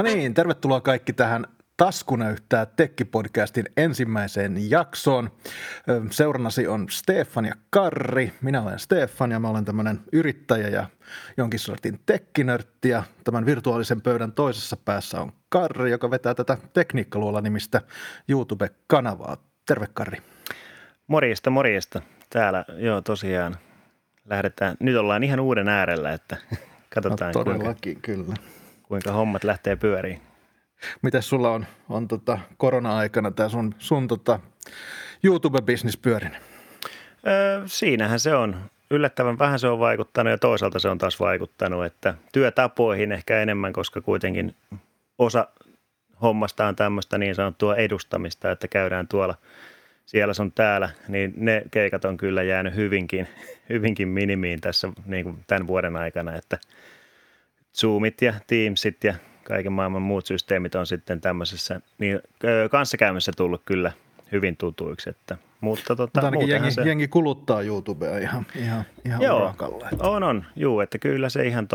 No niin, tervetuloa kaikki tähän Taskunäyttää Tekki-podcastin ensimmäiseen jaksoon. Seurannasi on Stefan ja Karri. Minä olen Stefan ja mä olen tämmöinen yrittäjä ja jonkin sortin tekkinörtti. Ja tämän virtuaalisen pöydän toisessa päässä on Karri, joka vetää tätä Tekniikka-luola-nimistä YouTube-kanavaa. Terve Karri. Morjesta, morjesta. Täällä joo tosiaan lähdetään. Nyt ollaan ihan uuden äärellä, että katsotaan no, kuinka hommat lähtee pyöriin. Mitäs sulla on korona-aikana tämä sun YouTube-bisnis pyörinyt? Siinähän se on. Yllättävän vähän se on vaikuttanut ja toisaalta se on taas vaikuttanut, että työtapoihin ehkä enemmän, koska kuitenkin osa hommasta on tämmöistä niin sanottua edustamista, että käydään tuolla siellä sun täällä, niin ne keikat on kyllä jäänyt hyvinkin minimiin tässä niin kuin tämän vuoden aikana, että Zoomit ja Teamsit ja kaiken maailman muut systeemit on sitten tämmöisessä niin kanssakäymässä tullut kyllä hyvin tutuiksi, että mutta ainakin jengi kuluttaa YouTubea ihan raakalle. Joo, että kyllä se ihan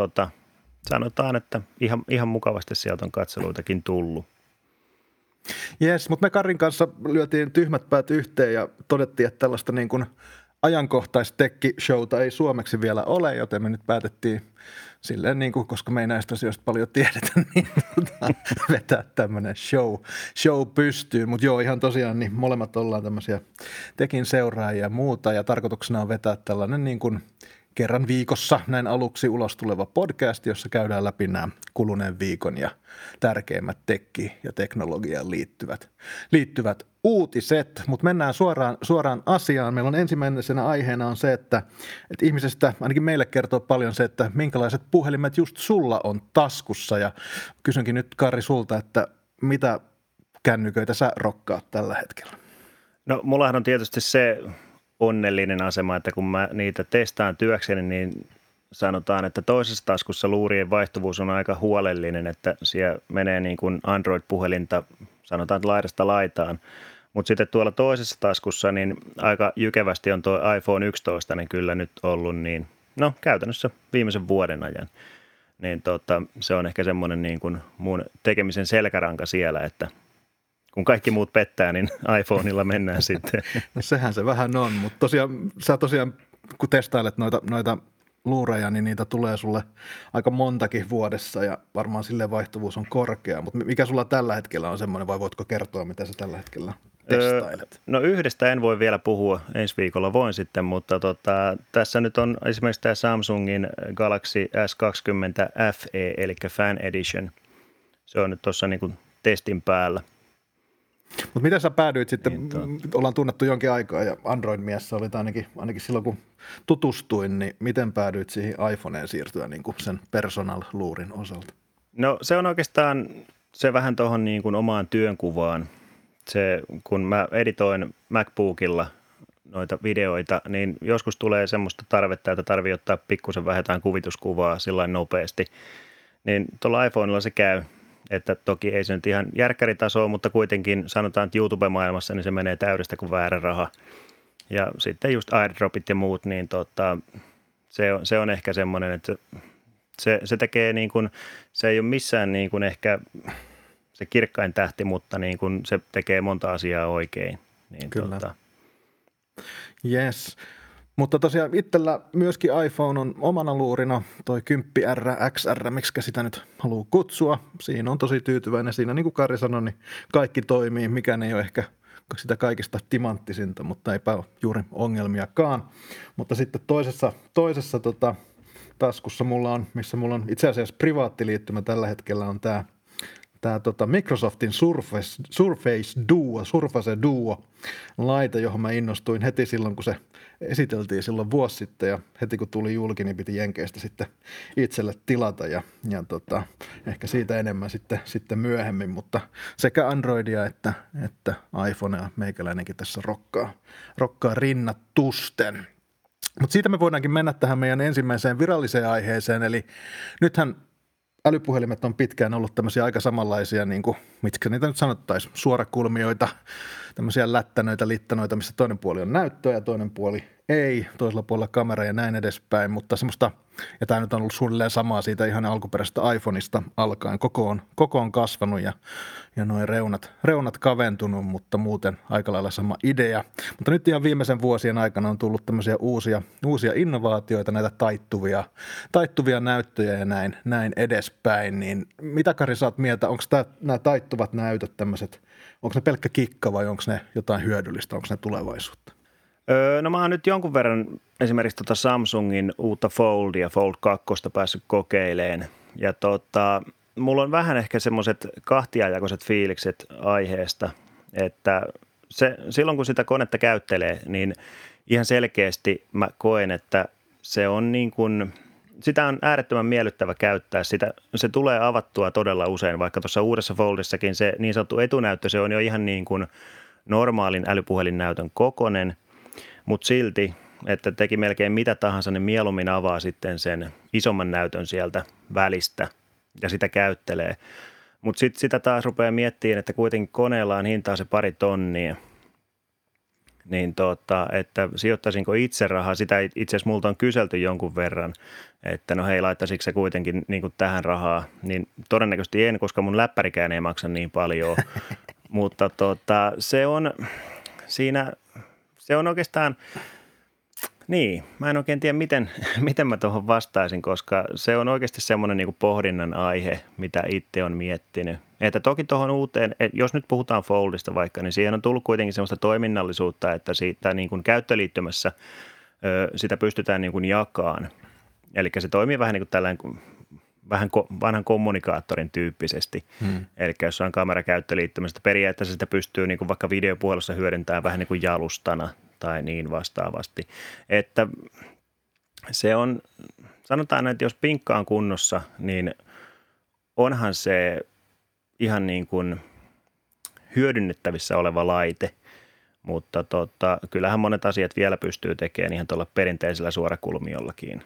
sanotaan, että ihan mukavasti sieltä on katseluitakin tullut. Jes, mutta me Karin kanssa lyötiin tyhmät päät yhteen ja todettiin, että tällaista niin kuin ajankohtaistekki-showta ei suomeksi vielä ole, joten me nyt päätettiin silleen, niin kuin, koska me ei näistä asioista paljon tiedetä, niin vetää tämmöinen show pystyyn. Mutta joo, ihan tosiaan niin molemmat ollaan tämmöisiä tekin seuraajia ja muuta, ja tarkoituksena on vetää tällainen niin kuin kerran viikossa näin aluksi ulos tuleva podcast, jossa käydään läpi nämä kuluneen viikon ja tärkeimmät tekki- ja teknologiaan liittyvät uutiset. Mutta mennään suoraan asiaan. Meillä on ensimmäisenä aiheena on se, että ihmisestä ainakin meille kertoo paljon se, että minkälaiset puhelimet just sulla on taskussa. Ja kysynkin nyt Karri sulta, että mitä kännyköitä sä rokkaat tällä hetkellä? No mullahan on tietysti se onnellinen asema, että kun mä niitä testaan työkseni, niin sanotaan, että toisessa taskussa luurien vaihtuvuus on aika huolellinen, että siellä menee niin kuin Android-puhelinta, sanotaan laidasta laitaan, mutta sitten tuolla toisessa taskussa niin aika jykevästi on tuo iPhone 11 niin kyllä nyt ollut niin, no käytännössä viimeisen vuoden ajan, niin se on ehkä semmoinen niin kuin mun tekemisen selkäranka siellä, että kun kaikki muut pettää, niin iPhoneilla mennään sitten. Sehän se vähän on, mutta sä tosiaan, kun testailet noita luureja, niin niitä tulee sulle aika montakin vuodessa ja varmaan silleen vaihtuvuus on korkea. Mutta mikä sulla tällä hetkellä on semmoinen, vai voitko kertoa, mitä sä tällä hetkellä testailet? No yhdestä en voi vielä puhua, ensi viikolla voin sitten, mutta tässä nyt on esimerkiksi tämä Samsungin Galaxy S20 FE, eli Fan Edition. Se on nyt tuossa niinku testin päällä. Mutta miten sä päädyit sitten, ollaan tunnettu jonkin aikaa ja Android-miessä olit ainakin silloin kun tutustuin, niin miten päädyit siihen iPhoneen siirtyä niin kuin sen personal-luurin osalta? No se on oikeastaan se vähän tuohon niin kuin omaan työnkuvaan. Se, kun mä editoin MacBookilla noita videoita, niin joskus tulee semmoista tarvetta, että tarvii ottaa pikkusen vähän jotain kuvituskuvaa sillain nopeasti, niin tuolla iPhonella se käy. Että toki ei se nyt ihan järkkäritasoa, mutta kuitenkin sanotaan, että YouTube-maailmassa niin se menee täydestä kuin väärä raha. Ja sitten just airdropit ja muut, niin se on ehkä semmoinen, että se tekee niin kuin, se ei ole missään niin kuin ehkä se kirkkain tähti, mutta niin kuin se tekee monta asiaa oikein. Niin kyllä. Yes. Mutta tosiaan itsellä myöskin iPhone on omana luurina, toi 10R, XR, miksikä sitä nyt haluaa kutsua. Siinä on tosi tyytyväinen. Siinä niin kuin Karri sanoi, niin kaikki toimii. Mikään ei ole ehkä sitä kaikista timanttisinta, mutta eipä ole juuri ongelmiakaan. Mutta sitten toisessa taskussa mulla on, missä mulla on itse asiassa privaattiliittymä tällä hetkellä on tämä Microsoftin Surface Duo -laite, johon mä innostuin heti silloin, kun se esiteltiin silloin vuosi sitten ja heti kun tuli julki, niin piti jenkeistä sitten itselle tilata ja ehkä siitä enemmän sitten myöhemmin, mutta sekä Androidia että iPhonea meikäläinenkin tässä rokkaa rinnatusten. Mutta siitä me voidaankin mennä tähän meidän ensimmäiseen viralliseen aiheeseen, eli nythän älypuhelimet on pitkään ollut tämmöisiä aika samanlaisia, niin kuin, mitkä niitä nyt sanottaisiin, suorakulmioita, tämmöisiä lättänöitä, littanoita, missä toinen puoli on näyttöä ja toinen puoli ei, toisella puolella kamera ja näin edespäin, mutta semmoista, ja tämä nyt on ollut suunnilleen samaa siitä ihan alkuperäisestä iPhoneista alkaen, koko on kasvanut ja nuo reunat kaventunut, mutta muuten aika lailla sama idea. Mutta nyt ihan viimeisen vuosien aikana on tullut tämmöisiä uusia innovaatioita, näitä taittuvia näyttöjä ja näin edespäin, niin mitä Karri saat mieltä, onko nämä taittuvat näytöt tämmöiset, onko ne pelkkä kikka vai onko ne jotain hyödyllistä, onko ne tulevaisuutta? No mä oon nyt jonkun verran esimerkiksi Samsungin uutta Foldia, Fold 2 päässyt kokeileen ja mulla on vähän ehkä semmoiset kahtiajakoiset fiilikset aiheesta, että silloin kun sitä konetta käyttelee, niin ihan selkeästi mä koen, että se on niin kuin, sitä on äärettömän miellyttävä käyttää, se tulee avattua todella usein, vaikka tuossa uudessa Foldissakin se niin sanottu etunäyttö, se on jo ihan niin kuin normaalin älypuhelinnäytön kokonen. Mutta silti, että teki melkein mitä tahansa, niin mieluummin avaa sitten sen isomman näytön sieltä välistä ja sitä käyttelee. Mutta sitten sitä taas rupeaa miettimään, että kuitenkin koneella on hintaa se 2 000 000, niin että sijoittaisinko itse rahaa, sitä itse asiassa multa on kyselty jonkun verran, että no hei, laittaisitko se kuitenkin niin tähän rahaa, niin todennäköisesti en, koska mun läppärikään ei maksa niin paljon, mutta se on siinä... Se on oikeastaan, niin, mä en oikein tiedä, miten mä tuohon vastaisin, koska se on oikeasti semmoinen niin kuin pohdinnan aihe, mitä itse on miettinyt. Että toki tuohon uuteen, jos nyt puhutaan Foldista vaikka, niin siihen on tullut kuitenkin semmoista toiminnallisuutta, että siitä niin kuin käyttöliittymässä sitä pystytään niin kuin jakamaan. Eli se toimii vähän niin kuin tällainen vähän vanhan kommunikaattorin tyyppisesti. Eli jos on kamerakäyttöliittymästä periaatteessa sitä pystyy niin kuin vaikka videopuhelussa hyödyntämään vähän niin kuin jalustana tai niin vastaavasti. Että se on, sanotaan, että jos pinkka on kunnossa, niin onhan se ihan niin kuin hyödynnettävissä oleva laite, mutta kyllähän monet asiat vielä pystyy tekemään ihan tuolla perinteisellä suorakulmiollakin.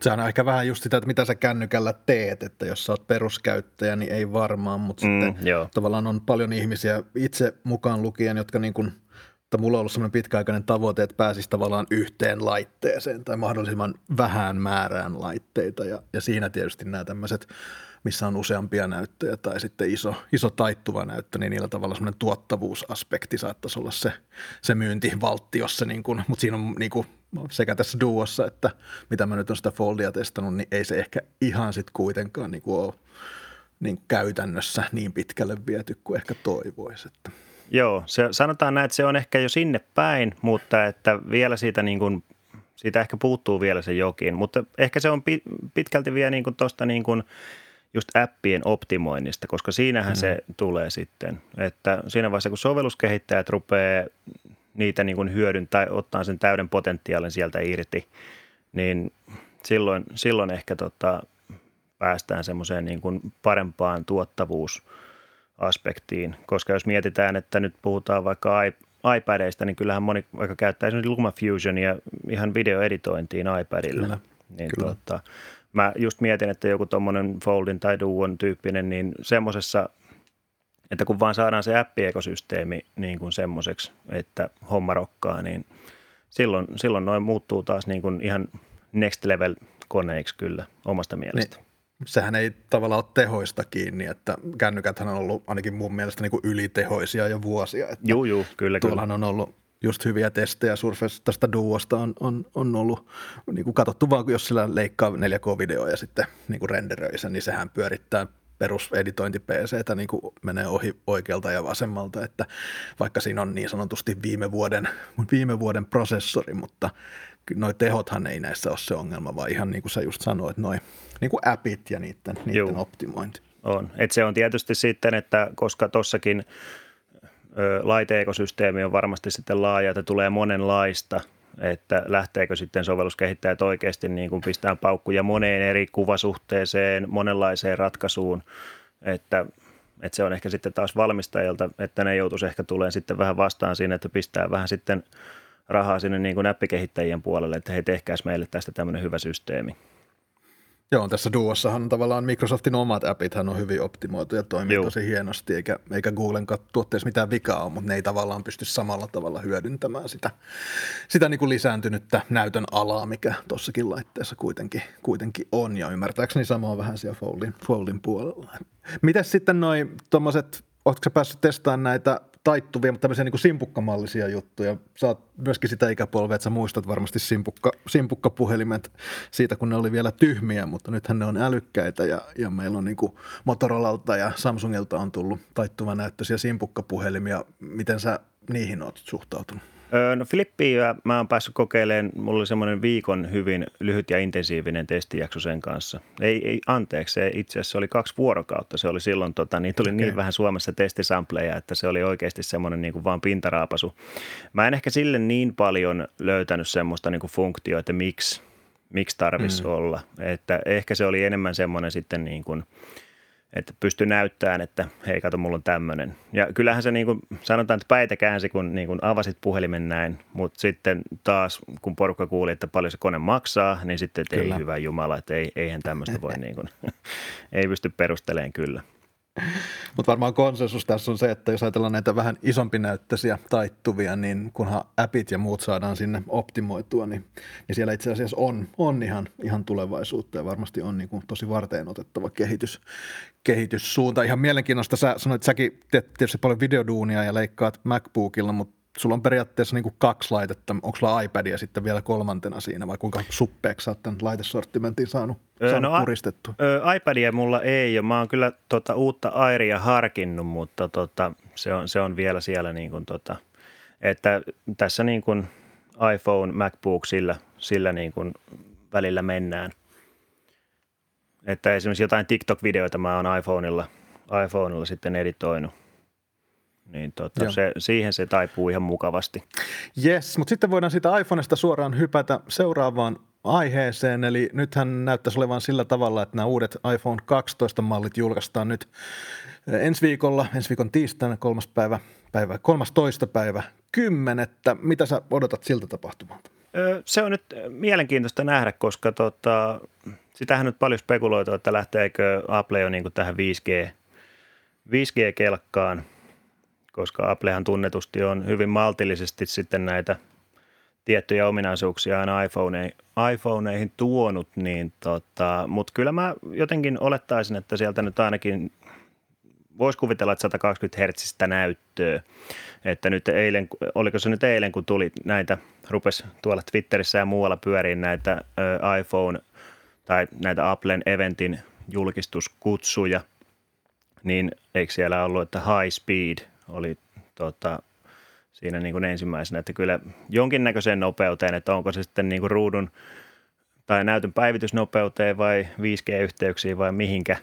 Sehän on ehkä vähän just sitä, että mitä sä kännykällä teet, että jos sä oot peruskäyttäjä, niin ei varmaan, mutta sitten tavallaan on paljon ihmisiä itse mukaan lukien, jotka niin kuin, että mulla on ollut semmoinen pitkäaikainen tavoite, että pääsisi tavallaan yhteen laitteeseen tai mahdollisimman vähän määrään laitteita ja siinä tietysti nämä tämmöiset, missä on useampia näyttöjä tai sitten iso taittuva näyttö, niin niillä tavalla semmoinen tuottavuusaspekti saattaisi olla se myyntivaltti, jos se niin kuin, mutta siinä on niin kuin sekä tässä Duossa että mitä mä nyt on sitä Foldia testannut, niin ei se ehkä ihan sitten kuitenkaan niin kuin ole niin kuin käytännössä niin pitkälle viety kuin ehkä toivoisi. Että. Joo, se, sanotaan näin, että se on ehkä jo sinne päin, mutta että vielä siitä niin kuin, siitä ehkä puuttuu vielä se jokin, mutta ehkä se on pitkälti vielä niin kuin tuosta niin kuin just appien optimoinnista, koska siinähän se tulee sitten, että siinä vaiheessa kun sovelluskehittäjät rupeaa niitä niin kuin hyödyntää tai ottaa sen täyden potentiaalin sieltä irti, niin silloin ehkä päästään semmoiseen niin kuin parempaan tuottavuusaspektiin, koska jos mietitään, että nyt puhutaan vaikka iPadeista, niin kyllähän moni vaikka käyttää esimerkiksi LumaFusionia ihan videoeditointiin iPadilla. Kyllä. Niin kyllä. Mä just mietin, että joku tommonen Foldin tai Duon tyyppinen, niin semmosessa, että kun vaan saadaan se appi-ekosysteemi niin kuin semmoiseksi, että homma rokkaa, niin silloin noin muuttuu taas niin kuin ihan next level koneiksi kyllä omasta mielestä. Niin. Sehän ei tavallaan ole tehoista kiinni, että kännykäthän on ollut ainakin mun mielestä niin kuin ylitehoisia jo vuosia. Että juu, kyllä. Tuollahan on ollut just hyviä testejä, Surface tästä Duosta on ollut niin kuin katsottu vaan, jos sillä leikkaa 4K-videoa ja sitten niin kuin renderöi sen, niin sehän pyörittää peruseditointi-PC:tä niin kuin menee ohi oikealta ja vasemmalta, että vaikka siinä on niin sanotusti viime vuoden prosessori, mutta noi tehothan ei näissä ole se ongelma, vaan ihan niin kuin sä just sanoit, noi niin kuin appit ja niiden optimointi. On, että se on tietysti sitten, että koska tossakin laite-ekosysteemi on varmasti sitten laaja, että tulee monenlaista, että lähteekö sitten sovelluskehittäjät oikeasti niin kuin pistään paukkuja moneen eri kuvasuhteeseen, monenlaiseen ratkaisuun, että se on ehkä sitten taas valmistajalta, että ne joutuisi ehkä tulemaan sitten vähän vastaan siinä, että pistää vähän sitten rahaa sinne niin kuin appikehittäjien puolelle, että hei, tehkääs meille tästä tämmöinen hyvä systeemi. Joo, tässä Duossahan tavallaan Microsoftin omat appithan on hyvin optimoitu ja toimii tosi hienosti, eikä Googlen tuotteessa mitään vikaa ole, mutta ne ei tavallaan pysty samalla tavalla hyödyntämään sitä niin kuin lisääntynyttä näytön alaa, mikä tuossakin laitteessa kuitenkin on, ja ymmärtääkseni samaa vähän siellä Foldin puolella. Mitäs sitten noi tommoset, ootko sä päässyt testaamaan näitä taittuvia, mutta tämmöisiä niin kuin simpukkamallisia juttuja. Sä oot myöskin sitä ikäpolvea, että sä muistat varmasti simpukkapuhelimet siitä, kun ne oli vielä tyhmiä, mutta nythän ne on älykkäitä ja meillä on niin kuin Motorolalta ja Samsungilta on tullut taittuvan näyttöisiä simpukkapuhelimia. Miten sä niihin oot suhtautunut? No Filippiä mä oon päässyt kokeilemaan, mulla oli semmoinen viikon hyvin lyhyt ja intensiivinen testijakso sen kanssa. Itse asiassa se oli 2 vuorokautta, se oli silloin, niin tuli niin vähän Suomessa testisampleja, että se oli oikeasti semmoinen niin kuin vaan pintaraapasu. Mä en ehkä sille niin paljon löytänyt semmoista niin kuin funktioa, että miksi tarvitsisi olla, että ehkä se oli enemmän semmoinen sitten niin kuin, että pystyi näyttämään, että hei kato, mulla on tämmöinen. Ja kyllähän se niin kuin, sanotaan, että päitä käänsi, kun niin kuin avasit puhelimen näin, mutta sitten taas kun porukka kuuli, että paljon se kone maksaa, niin sitten, että ei hyvä jumala, että eihän tämmöistä voi niin kuin, ei pysty perusteleen kyllä. Mutta varmaan konsensus tässä on se, että jos ajatellaan näitä vähän isompinäyttöisiä taittuvia, niin kunhan appit ja muut saadaan sinne optimoitua, niin siellä itse asiassa on ihan tulevaisuutta ja varmasti on niin kuin tosi varteenotettava kehityssuunta. Ihan mielenkiintoista, sä sanoit, että säkin teet tietysti paljon videoduunia ja leikkaat MacBookilla, mutta sulla on periaatteessa niin kuin 2 laitetta. Onko sulla iPadia sitten vielä kolmantena siinä, vai kuinka suppeeksi sä oot tämän laitesortimentin saanut puristettua? iPadia mulla ei ole. Mä oon kyllä uutta Airia harkinnut, mutta se on vielä siellä. Niin kuin että tässä niin kuin iPhone, MacBook, sillä niin kuin välillä mennään. Että esimerkiksi jotain TikTok-videoita mä oon iPhonella sitten editoinut. Niin siihen se taipuu ihan mukavasti. Yes, mutta sitten voidaan siitä iPhonesta suoraan hypätä seuraavaan aiheeseen. Eli nythän näyttäisi olevan sillä tavalla, että nämä uudet iPhone 12-mallit julkaistaan nyt ensi viikon tiistaina 13.10. Mitä sä odotat siltä tapahtumalta? Se on nyt mielenkiintoista nähdä, koska sitähän nyt paljon spekuloitu, että lähteekö Apple jo niin kuin tähän 5G-kelkkaan. Koska Applehan tunnetusti on hyvin maltillisesti sitten näitä tiettyjä ominaisuuksia aina iPhoneihin tuonut, niin mutta kyllä mä jotenkin olettaisin, että sieltä nyt ainakin voisi kuvitella, että 120 hertsistä näyttöä, että nyt oliko se eilen, kun tuli näitä, rupesi tuolla Twitterissä ja muualla pyöriin näitä iPhone tai näitä Applen eventin julkistuskutsuja, niin eikö siellä ollut, että high speed oli siinä niin kuin ensimmäisenä, että kyllä jonkinnäköiseen nopeuteen, että onko se sitten niin kuin ruudun tai näytön päivitysnopeuteen vai 5G-yhteyksiin vai mihinkä,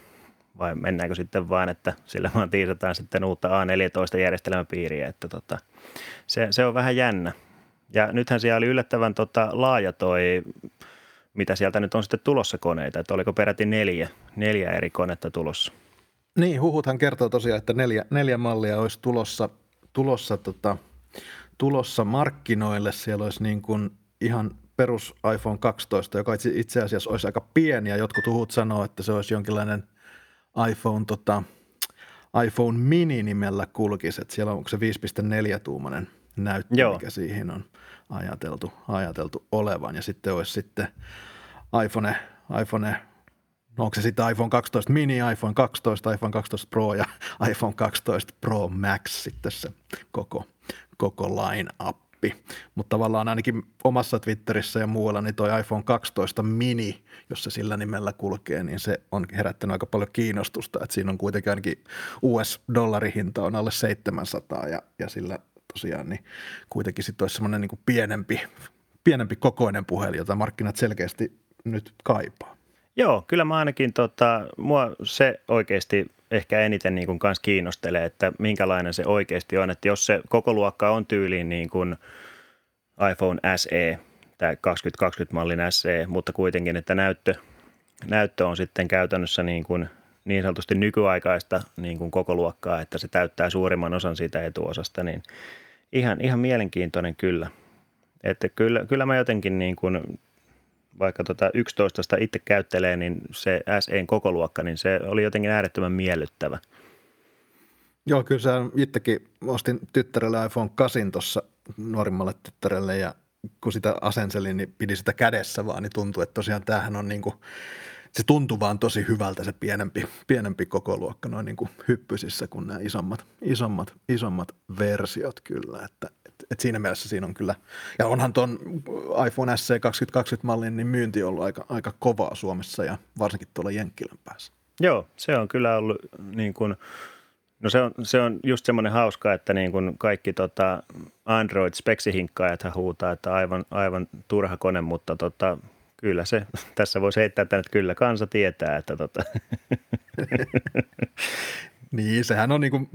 vai mennäänkö sitten vaan, että sillä vaan tiisataan sitten uutta A14-järjestelmäpiiriä, että se on vähän jännä. Ja nythän siellä oli yllättävän laaja toi, mitä sieltä nyt on sitten tulossa koneita, että oliko peräti 4 eri konetta tulossa. Niin, huhuthan kertoo tosiaan, että 4 mallia olisi tulossa markkinoille. Siellä olisi niin kuin ihan perus iPhone 12, joka itse asiassa olisi aika pieni, ja jotkut huhut sanoo, että se olisi jonkinlainen iPhone mini nimellä kulkisi. Että siellä on, onko se 5.4-tuumainen näyttö, mikä siihen on ajateltu olevan. Ja sitten olisi sitten iPhone, no onko se sitten iPhone 12 mini, iPhone 12, iPhone 12 Pro ja iPhone 12 Pro Max sitten se koko line-appi. Mutta tavallaan ainakin omassa Twitterissä ja muualla niin toi iPhone 12 mini, jos se sillä nimellä kulkee, niin se on herättänyt aika paljon kiinnostusta. Että siinä on kuitenkin ainakin US-dollarihinta on alle 700 ja sillä tosiaan niin kuitenkin sitten olisi semmoinen niin kuin pienempi kokoinen puhelin, jota markkinat selkeästi nyt kaipaa. Joo, kyllä mä ainakin, mua se oikeasti ehkä eniten niin kuin kans kiinnostelee, että minkälainen se oikeasti on, että jos se koko luokka on tyyliin niin kuin iPhone SE tai 2020-mallin SE, mutta kuitenkin, että näyttö on sitten käytännössä niin sanotusti nykyaikaista niin kuin koko luokkaa, että se täyttää suurimman osan siitä etuosasta, niin ihan mielenkiintoinen kyllä, että kyllä mä jotenkin niin kuin vaikka 11 itse käyttelee, niin se SE:n kokoluokka, niin se oli jotenkin äärettömän miellyttävä. Joo, kyllä sä itsekin ostin tyttärelle iPhone 8 tuossa nuorimmalle tyttärelle ja kun sitä asenselin, niin pidi sitä kädessä vaan, niin tuntui, että tosiaan tämähän on niin kuin, se tuntui vaan tosi hyvältä se pienempi kokoluokka noin niin kuin hyppysissä kuin nämä isommat versiot kyllä, että et siinä mielessä siinä on kyllä, ja onhan tuon iPhone SE 2020-mallin niin myynti ollut aika kovaa Suomessa ja varsinkin tuolla Jenkkilän päässä. Joo, se on kyllä ollut niin kuin, no se on just semmoinen hauska, että niin kuin kaikki Android-speksihinkkaajathan huutaa, että aivan turha kone, mutta kyllä se, tässä voisi heittää tänne, että kyllä kansa tietää, että Niin, sehän on niin kuin,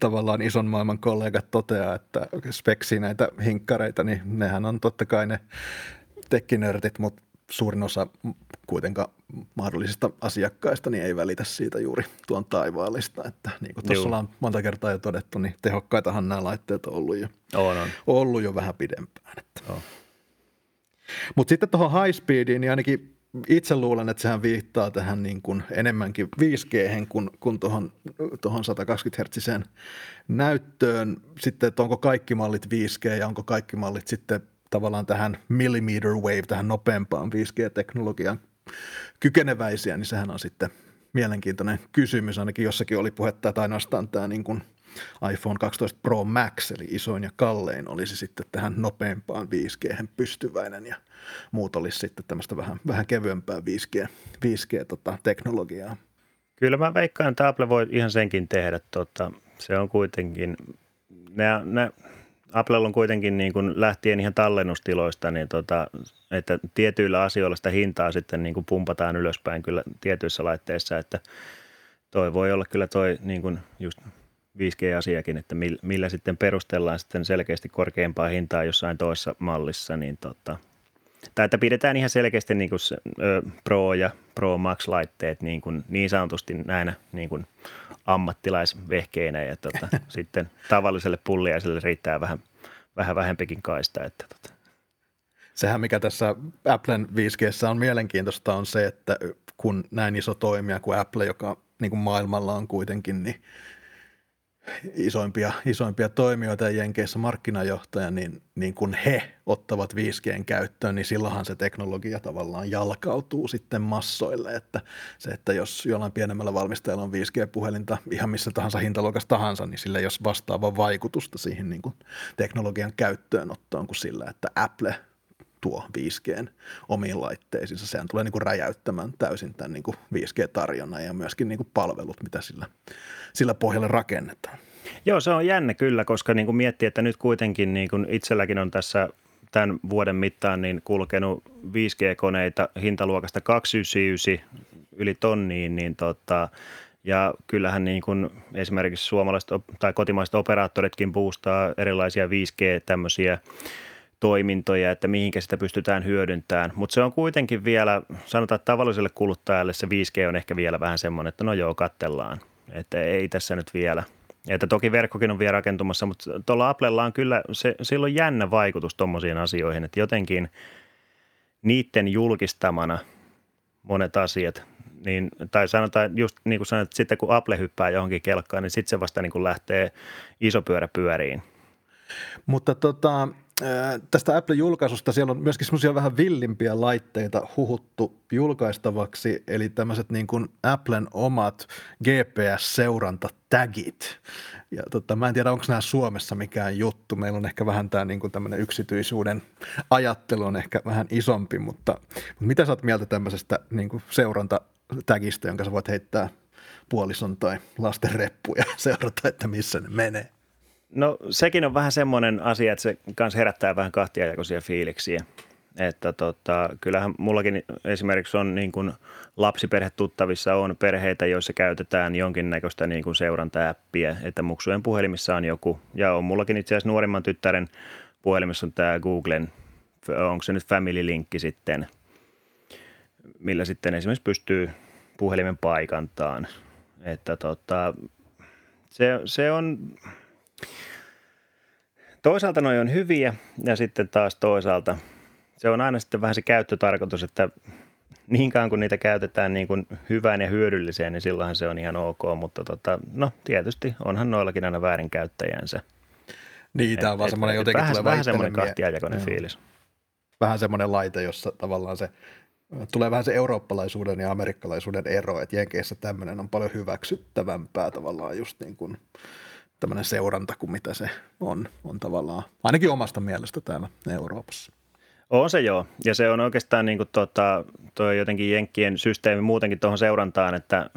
tavallaan ison maailman kollegat toteaa, että speksii näitä hinkkareita, niin nehän on totta kai ne tekkinörtit, mutta suurin osa kuitenkaan mahdollisista asiakkaista niin ei välitä siitä juuri tuon taivaallista, että niin kuin tuossa ollaan monta kertaa jo todettu, niin tehokkaitahan nämä laitteet on ollut jo vähän pidempään. Mutta sitten tuohon high speediin, niin ainakin itse luulen, että sehän viittaa tähän niin kuin enemmänkin 5G:hen kuin tuohon 120-hertsiseen näyttöön. Sitten, että onko kaikki mallit 5G ja onko kaikki mallit sitten tavallaan tähän millimeter wave, tähän nopeampaan 5G-teknologiaan kykeneväisiä, niin sehän on sitten mielenkiintoinen kysymys. Ainakin jossakin oli puhetta, että ainoastaan tämä niin kuin iPhone 12 Pro Max, eli isoin ja kallein, olisi sitten tähän nopeampaan 5G:hen pystyväinen, ja muut olisi sitten tämmöistä vähän kevyempää 5G-teknologiaa. Kyllä mä veikkaan, että Apple voi ihan senkin tehdä. Se on kuitenkin, Applella on kuitenkin niin kuin lähtien ihan tallennustiloista, niin että tietyillä asioilla sitä hintaa sitten niin kuin pumpataan ylöspäin kyllä tietyissä laitteissa, että toi voi olla kyllä toi niin kuin just 5G-asiakin, että millä sitten perustellaan sitten selkeästi korkeampaa hintaa jossain toisessa mallissa, niin tai että pidetään ihan selkeästi niin kuin se, Pro ja Pro Max-laitteet niin kuin niin sanotusti näinä niin kuin ammattilaisvehkeinä ja sitten tavalliselle pulliaiselle riittää vähän vähempikin kaista. Sehän mikä tässä Applen 5G:ssä on mielenkiintoista on se, että kun näin iso toimija kuin Apple, joka niin kuin maailmalla on kuitenkin niin isoimpia toimijoita ja Jenkeissä markkinajohtaja, niin kun he ottavat 5G:n käyttöön, niin silloinhan se teknologia tavallaan jalkautuu sitten massoille, että se, että jos jollain pienemmällä valmistajalla on 5G-puhelinta ihan missä tahansa hintaluokassa tahansa, niin sillä ei ole vastaavaa vaikutusta siihen niin kun teknologian käyttöönottoon kuin sillä, että Apple tuo 5G:n omiin laitteisiinsa. Sehän tulee niin kuin räjäyttämään täysin tämän niin kuin 5G-tarjonnan ja myöskin niin kuin palvelut, mitä sillä pohjalla rakennetaan. Joo, se on jännä kyllä, koska niin kuin miettii, että nyt kuitenkin niin kuin itselläkin on tässä tämän vuoden mittaan niin kulkenut 5G-koneita hintaluokasta 299 yli tonniin, niin ja kyllähän niin kuin esimerkiksi suomalaiset tai kotimaiset operaattoritkin boostaa erilaisia 5G-tämmöisiä toimintoja, että mihinkä sitä pystytään hyödyntämään, mutta se on kuitenkin vielä, sanotaan tavalliselle kuluttajalle se 5G on ehkä vielä vähän semmoinen, että no joo, katsellaan, että ei tässä nyt vielä. Että toki verkkokin on vielä rakentumassa, mutta tuolla Applella on kyllä, sillä on jännä vaikutus tuommoisiin asioihin, että jotenkin niiden julkistamana monet asiat, niin, tai sanotaan just niin kuin sanoit, että sitten kun Apple hyppää johonkin kelkkaan, niin sitten se vasta niin kuin lähtee iso pyörä pyöriin. Mutta tästä Apple-julkaisusta siellä on myöskin semmoisia vähän villimpiä laitteita huhuttu julkaistavaksi, eli tämmöiset niin kuin Applen omat GPS-seurantatagit. Ja mä en tiedä, onko nämä Suomessa mikään juttu. Meillä on ehkä vähän tämä niin kuin tämmöinen yksityisyyden ajattelu on ehkä vähän isompi, mutta mitä sä oot mieltä tämmöisestä niin kuin seurantatagista, jonka sä voit heittää puolison tai lasten reppuja ja seurata, että missä ne menee? No sekin on vähän semmoinen asia, että se kanssa herättää vähän kahtiajakoisia fiiliksiä, että kyllähän mullakin esimerkiksi on niin kuin lapsiperhetuttavissa on perheitä, joissa käytetään jonkinnäköistä niin kuin seuranta-appia, että muksujen puhelimissa on joku ja on mullakin itse asiassa nuorimman tyttären puhelimessa on tämä Googlen, onko se nyt Family Linkki sitten, millä sitten esimerkiksi pystyy puhelimen paikantaan, että se on... Toisaalta noi on hyviä ja sitten taas toisaalta se on aina sitten vähän se käyttötarkoitus, että niinkaan kun niitä käytetään niin kuin hyvään ja hyödylliseen, niin silloinhan se on ihan ok, mutta no tietysti onhan noillakin aina väärinkäyttäjänsä. Niin, tämä on vaan semmoinen jotenkin tulee vähän semmoinen kahtiajakoinen fiilis. Vähän semmoinen laite, jossa tavallaan se tulee vähän se eurooppalaisuuden ja amerikkalaisuuden ero, että Jenkeissä tämmöinen on paljon hyväksyttävämpää tavallaan just niin kuin tämmöinen seuranta kuin mitä se on tavallaan, ainakin omasta mielestä täällä Euroopassa. On se joo, ja se on oikeastaan niin kuin toi jotenkin Jenkkien systeemi muutenkin tuohon seurantaan, että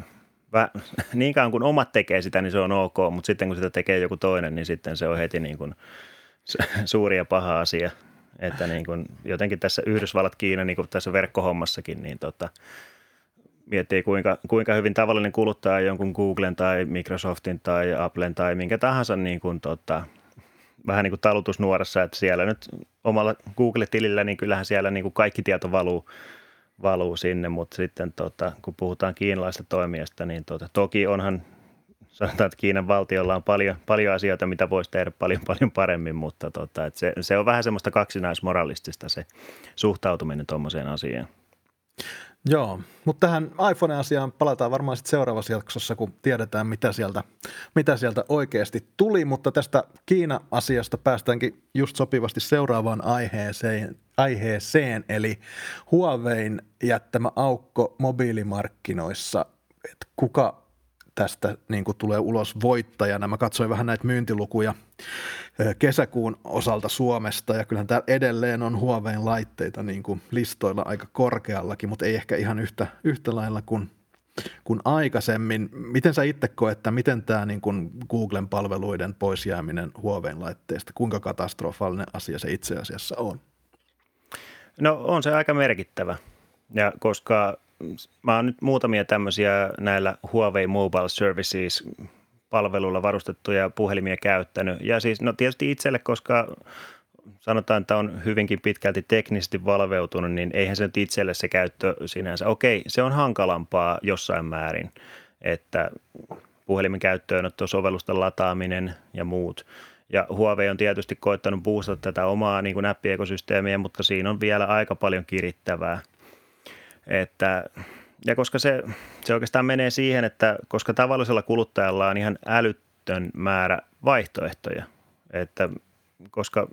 niinkaan kun omat tekee sitä, niin se on ok, mutta sitten kun sitä tekee joku toinen, niin sitten se on heti niin kuin suuri ja paha asia. Että niin kuin jotenkin tässä Yhdysvallat, Kiina, niin kuin tässä verkkohommassakin, niin miettii kuinka hyvin tavallinen kuluttaja jonkun Googlen tai Microsoftin tai Applen tai minkä tahansa niin kuin vähän niin kuin talutusnuorassa, että siellä nyt omalla Google-tilillä, niin kyllähän siellä niin kuin kaikki tieto valuu sinne, mutta sitten kun puhutaan kiinalaisesta toimijasta, niin toki onhan, sanotaan, että Kiinan valtiolla on paljon asioita, mitä voisi tehdä paljon paremmin, mutta että se on vähän semmoista kaksinaismoralistista se suhtautuminen tuommoiseen asiaan. Joo, mutta tähän iPhone-asiaan palataan varmaan sitten seuraavassa jaksossa, kun tiedetään, mitä sieltä oikeasti tuli, mutta tästä Kiina-asiasta päästäänkin just sopivasti seuraavaan aiheeseen, eli Huawein jättämä aukko mobiilimarkkinoissa, että kuka tästä niin kuin tulee ulos voittajana. Mä katsoin vähän näitä myyntilukuja kesäkuun osalta Suomesta, ja kyllähän täällä edelleen on Huawein laitteita niin kuin listoilla aika korkeallakin, mutta ei ehkä ihan yhtä lailla kuin aikaisemmin. Miten sä itse koet, miten tämä niin kuin Googlen palveluiden poisjääminen Huawein laitteista, kuinka katastrofaalinen asia se itse asiassa on? No on se aika merkittävä, ja koska mä oon nyt muutamia tämmöisiä näillä Huawei Mobile Services palveluilla varustettuja puhelimia käyttänyt. Ja siis no tietysti itselle, koska sanotaan, että on hyvinkin pitkälti teknisesti valveutunut, niin eihän se nyt itselle se käyttö sinänsä. Okei, se on hankalampaa jossain määrin, että puhelimen käyttöönotto, sovellusten lataaminen ja muut. Ja Huawei on tietysti koittanut boostata tätä omaa niin kuin appiekosysteemiä, mutta siinä on vielä aika paljon kirittävää. Ja koska se oikeastaan menee siihen, että koska tavallisella kuluttajalla on ihan älyttön määrä vaihtoehtoja, että koska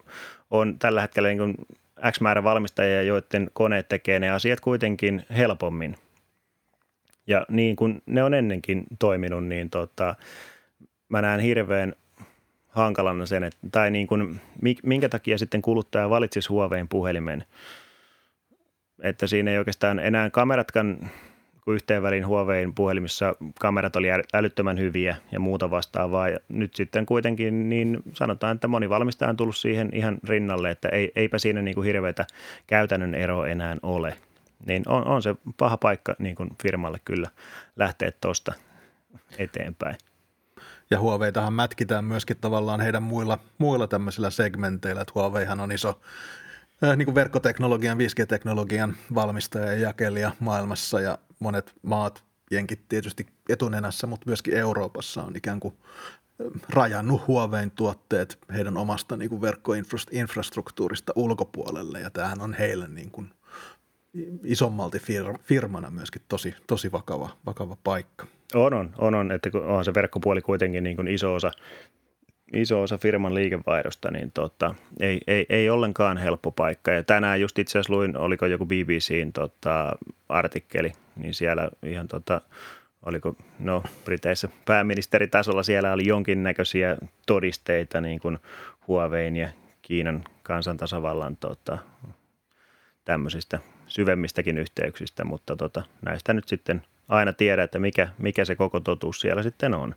on tällä hetkellä niin kuin X määrä valmistajia, joiden koneet tekee ne asiat kuitenkin helpommin ja niin kuin ne on ennenkin toiminut, niin mä näen hirveän hankalana sen, että, tai niin kuin, minkä takia sitten kuluttaja valitsisi Huawein puhelimen. Että siinä ei oikeastaan enää kameratkaan, kun yhteen väliin Huawein puhelimissa kamerat oli älyttömän hyviä ja muuta vastaavaa. Ja nyt sitten kuitenkin niin sanotaan, että moni valmistaja on tullut siihen ihan rinnalle, että eipä siinä niin kuin hirveätä käytännön eroa enää ole. Niin on se paha paikka niin kuin firmalle kyllä lähteä tuosta eteenpäin. Ja Huaweitähän mätkitään myöskin tavallaan heidän muilla tämmöisillä segmenteillä, että Huaweihan on iso niin kuin verkkoteknologian, 5G-teknologian valmistaja ja jakelija maailmassa, ja monet maat, jenkit tietysti etunenässä, mutta myöskin Euroopassa on ikään kuin rajannut Huawein tuotteet heidän omasta niin kuin verkkoinfrastruktuurista ulkopuolelle, ja tämähän on heille niin kuin isommalti firmana myöskin tosi vakava paikka. On, että onhan se verkkopuoli kuitenkin niin kuin iso osa firman liikevaihdosta, niin ei ollenkaan helppo paikka. Ja tänään just itse asiassa luin, oliko joku BBC:n artikkeli, niin siellä ihan Briteissä pääministeritasolla siellä oli jonkinnäköisiä todisteita niin kuin Huawein ja Kiinan kansantasavallan tämmöisistä syvemmistäkin yhteyksistä, mutta näistä nyt sitten aina tiedä, että mikä se koko totuus siellä sitten on.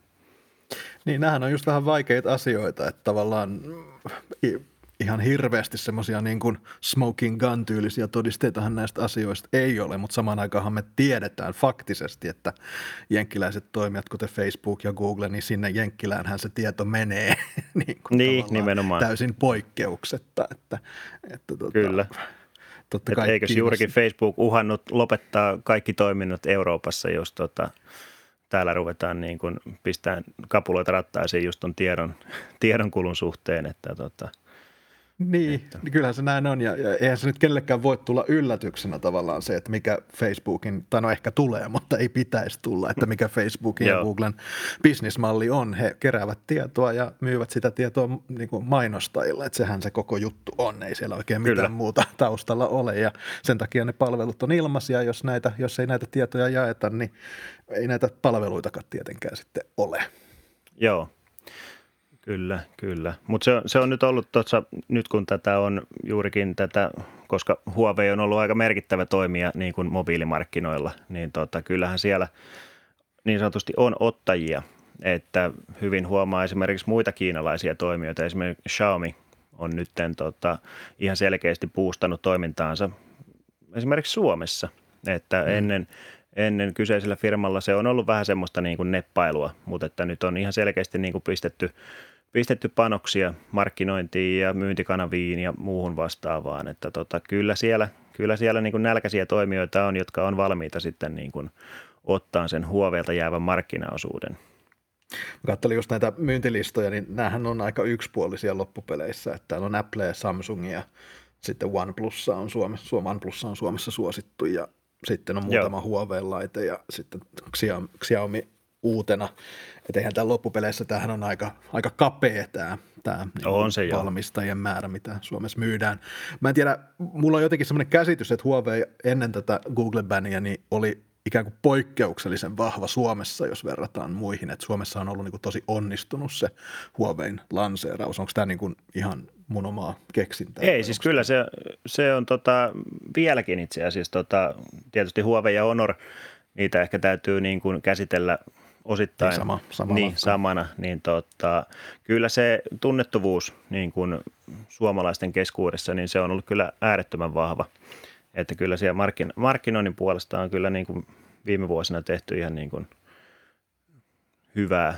Niin, nämähän on just vähän vaikeita asioita, että tavallaan ihan hirveästi semmoisia niin kuin smoking gun-tyylisiä todisteitahan näistä asioista ei ole, mutta samaan aikaanhan me tiedetään faktisesti, että jenkkiläiset toimijat, kuten Facebook ja Google, niin sinne jenkkiläänhän se tieto menee niin nimenomaan täysin poikkeuksetta. Kyllä. Eikö juurikin Facebook uhannut lopettaa kaikki toiminnot Euroopassa, jos täällä ruvetaan niin kuin pistämään kapuloita rattaisiin just ton tiedonkulun suhteen, että Niin, että kyllähän se näin on, ja eihän se nyt kellekään voi tulla yllätyksenä tavallaan se, että mikä Facebookin, tai no ehkä tulee, mutta ei pitäisi tulla, että mikä Facebookin ja Googlen bisnismalli on. He keräävät tietoa ja myyvät sitä tietoa niin kuin mainostajille, että sehän se koko juttu on, ei siellä oikein mitään muuta taustalla ole, ja sen takia ne palvelut on ilmaisia, jos ei näitä tietoja jaeta, niin ei näitä palveluitakaan tietenkään sitten ole. Joo. Kyllä, kyllä. Mutta se on nyt ollut tuossa, nyt kun tätä on juurikin tätä, koska Huawei on ollut aika merkittävä toimija niin kuin mobiilimarkkinoilla, niin kyllähän siellä niin sanotusti on ottajia, että hyvin huomaa esimerkiksi muita kiinalaisia toimijoita. Esimerkiksi Xiaomi on nyt ihan selkeästi buustanut toimintaansa esimerkiksi Suomessa, että ennen kyseisellä firmalla se on ollut vähän semmoista niin kuin neppailua, mutta että nyt on ihan selkeästi niin kuin pistetty panoksia markkinointiin ja myyntikanaviin ja muuhun vastaavaan, että kyllä siellä niin kuin nälkäisiä toimijoita on, jotka on valmiita sitten niin kuin ottaa sen Huaweilta jäävän markkinaosuuden. Katselin just näitä myyntilistoja, niin näähän on aika yksipuolisia loppupeleissä, että täällä on Apple ja Samsung ja sitten OnePlus on Suomessa suosittu ja sitten on muutama Huawei-laite ja sitten Xiaomi uutena. Et eihän tämän loppupeleissä, tämähän on aika kapea tämä niin valmistajien määrä, mitä Suomessa myydään. Mä en tiedä, mulla on jotenkin semmoinen käsitys, että Huawei ennen tätä Google-bäniä niin oli ikään kuin poikkeuksellisen vahva Suomessa, jos verrataan muihin. Et Suomessa on ollut niin kuin tosi onnistunut se Huawein lanseeraus. Onko tämä niin kuin ihan mun omaa keksintää? Ei, siis kyllä se on vieläkin itse asiassa. Tietysti Huawei ja Honor, niitä ehkä täytyy niin kuin käsitellä osittain samana. Niin kyllä se tunnettuvuus niin kuin suomalaisten keskuudessa, niin se on ollut kyllä äärettömän vahva. Että kyllä siellä markkinoinnin puolesta on kyllä niin kuin viime vuosina tehty ihan niin kuin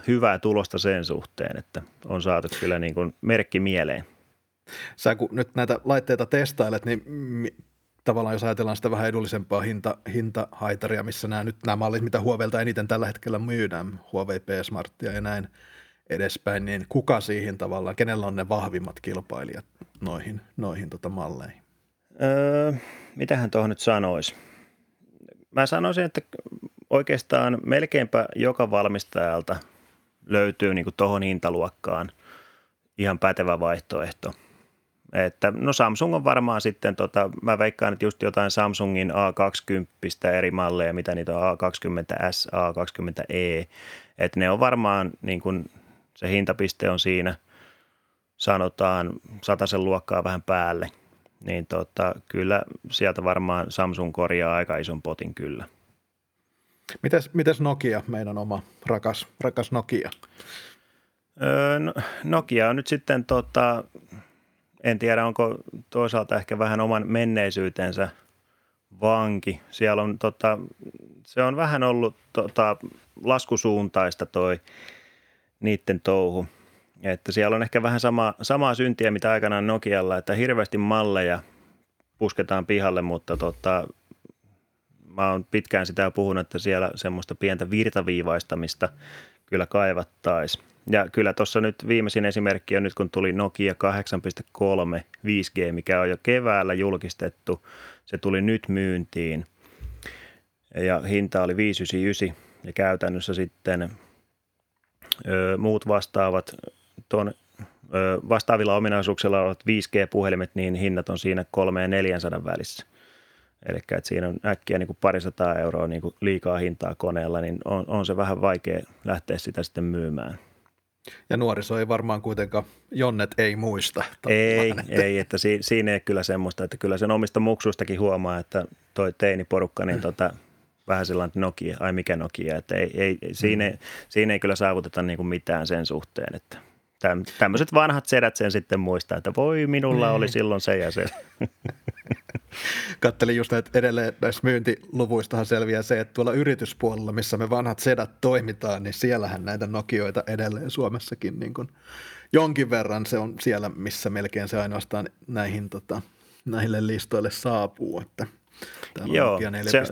hyvää tulosta sen suhteen, että on saatu kyllä niin kuin merkki mieleen. Sä kun nyt näitä laitteita testailet, niin tavallaan jos ajatellaan sitä vähän edullisempaa hintahaitaria, missä nämä mallit, mitä Huaweilta eniten tällä hetkellä myydään, Huawei P-Smartia ja näin edespäin, niin kuka siihen tavallaan, kenellä on ne vahvimmat kilpailijat noihin malleihin? Mitähän tuohon nyt sanoisi? Mä sanoisin, että oikeastaan melkeinpä joka valmistajalta löytyy niin kuin tuohon hintaluokkaan ihan pätevä vaihtoehto. Että, no Samsung on varmaan sitten, mä veikkaan, että just jotain Samsungin A20 eri malleja, mitä niitä on A20S, A20E, että ne on varmaan, niin kuin se hintapiste on siinä, sanotaan satasen luokkaa vähän päälle. Niin kyllä sieltä varmaan Samsung korjaa aika ison potin kyllä. Mites Nokia, meidän oma rakas Nokia? Nokia on nyt sitten, en tiedä onko toisaalta ehkä vähän oman menneisyytensä vanki. Siellä on, se on vähän ollut laskusuuntaista toi niitten touhu. Että siellä on ehkä vähän samaa syntiä, mitä aikanaan Nokialla, että hirveästi malleja pusketaan pihalle, mutta mä oon pitkään sitä puhunut, että siellä semmoista pientä virtaviivaistamista kyllä kaivattaisiin. Ja kyllä tuossa nyt viimeisin esimerkki on nyt, kun tuli Nokia 8.3 5G, mikä on jo keväällä julkistettu. Se tuli nyt myyntiin ja hinta oli 599 ja käytännössä sitten muut vastaavat vastaavilla ominaisuuksilla olevat 5G-puhelimet, niin hinnat on siinä 300–400 välissä. Eli siinä on äkkiä niin kuin pari sataa € niin kuin liikaa hintaa koneella, niin on se vähän vaikea lähteä sitä sitten myymään. Ja nuoriso ei varmaan kuitenkaan, jonnet ei muista. Ei, että siinä ei kyllä semmoista, että kyllä sen omista muksuistakin huomaa, että toi teiniporukka, niin vähän sellainen Nokia, mikä Nokia, että siinä ei kyllä saavuteta niin kuin mitään sen suhteen, että tämmöiset vanhat sedät sen sitten muistaa, että voi minulla oli silloin se ja se. Kattelin just näitä edelleen, näissä myyntiluvuistahan selviää se, että tuolla yrityspuolella, missä me vanhat sedät toimitaan, niin siellähän näitä Nokioita edelleen Suomessakin niin kuin jonkin verran se on siellä, missä melkein se ainoastaan näille listoille saapuu, että joo,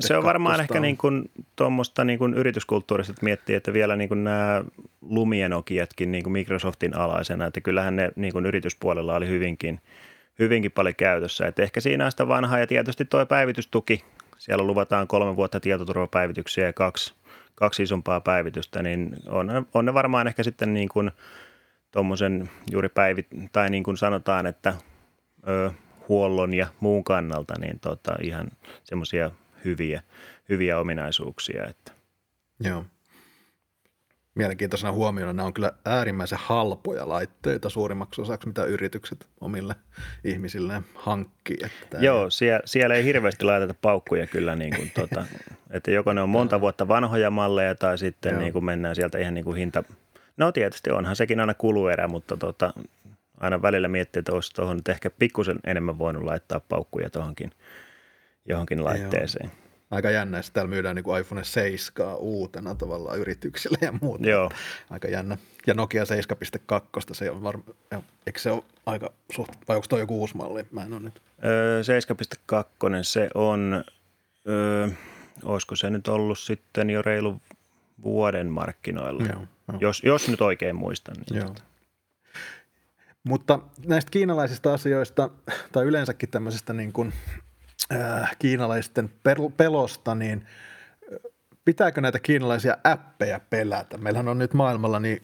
se on varmaan ehkä niin kuin tuommoista niin kuin yrityskulttuurista, että miettii, että vielä niin kuin nämä Lumia Nokiatkin niin kuin Microsoftin alaisena, että kyllähän ne niin kuin yrityspuolella oli hyvinkin hyvinkin paljon käytössä. Et ehkä siinä on sitä vanhaa ja tietysti tuo päivitystuki. Siellä luvataan 3 vuotta tietoturvapäivityksiä ja kaksi isompaa päivitystä, niin on ne varmaan ehkä sitten niin kuin tuommoisen juuri tai niin kuin sanotaan, että huollon ja muun kannalta niin ihan semmoisia hyviä ominaisuuksia. Että. Joo. Mielenkiintoisena huomiona nämä on kyllä äärimmäisen halpoja laitteita suurimmaksi osaksi, mitä yritykset omille ihmisille hankkii. Että joo, siellä ei hirveästi laiteta paukkuja kyllä, niin kuin, että joko ne on monta vuotta vanhoja malleja tai sitten niin kuin mennään sieltä ihan niin kuin hinta. No tietysti onhan sekin aina kuluerä, mutta aina välillä miettii, että olisi tuohon nyt ehkä pikkusen enemmän voinut laittaa paukkuja tuohonkin johonkin laitteeseen. Joo. Aika jännä, täällä myydään niin kuin iPhone 7 uutena tavallaan yrityksille ja muuta. Joo. Aika jännä. Ja Nokia 7.2, se on varmaan, eikö se ole aika suht, vai onko toi joku uusi malli? Mä en ole nyt. 7.2, se on, olisiko se nyt ollut sitten jo reilu vuoden markkinoilla, joo. Jos nyt oikein muistan. Niin mutta näistä kiinalaisista asioista tai yleensäkin tämmöisestä niin kuin kiinalaisten pelosta, niin pitääkö näitä kiinalaisia appeja pelätä? Meillähän on nyt maailmalla, niin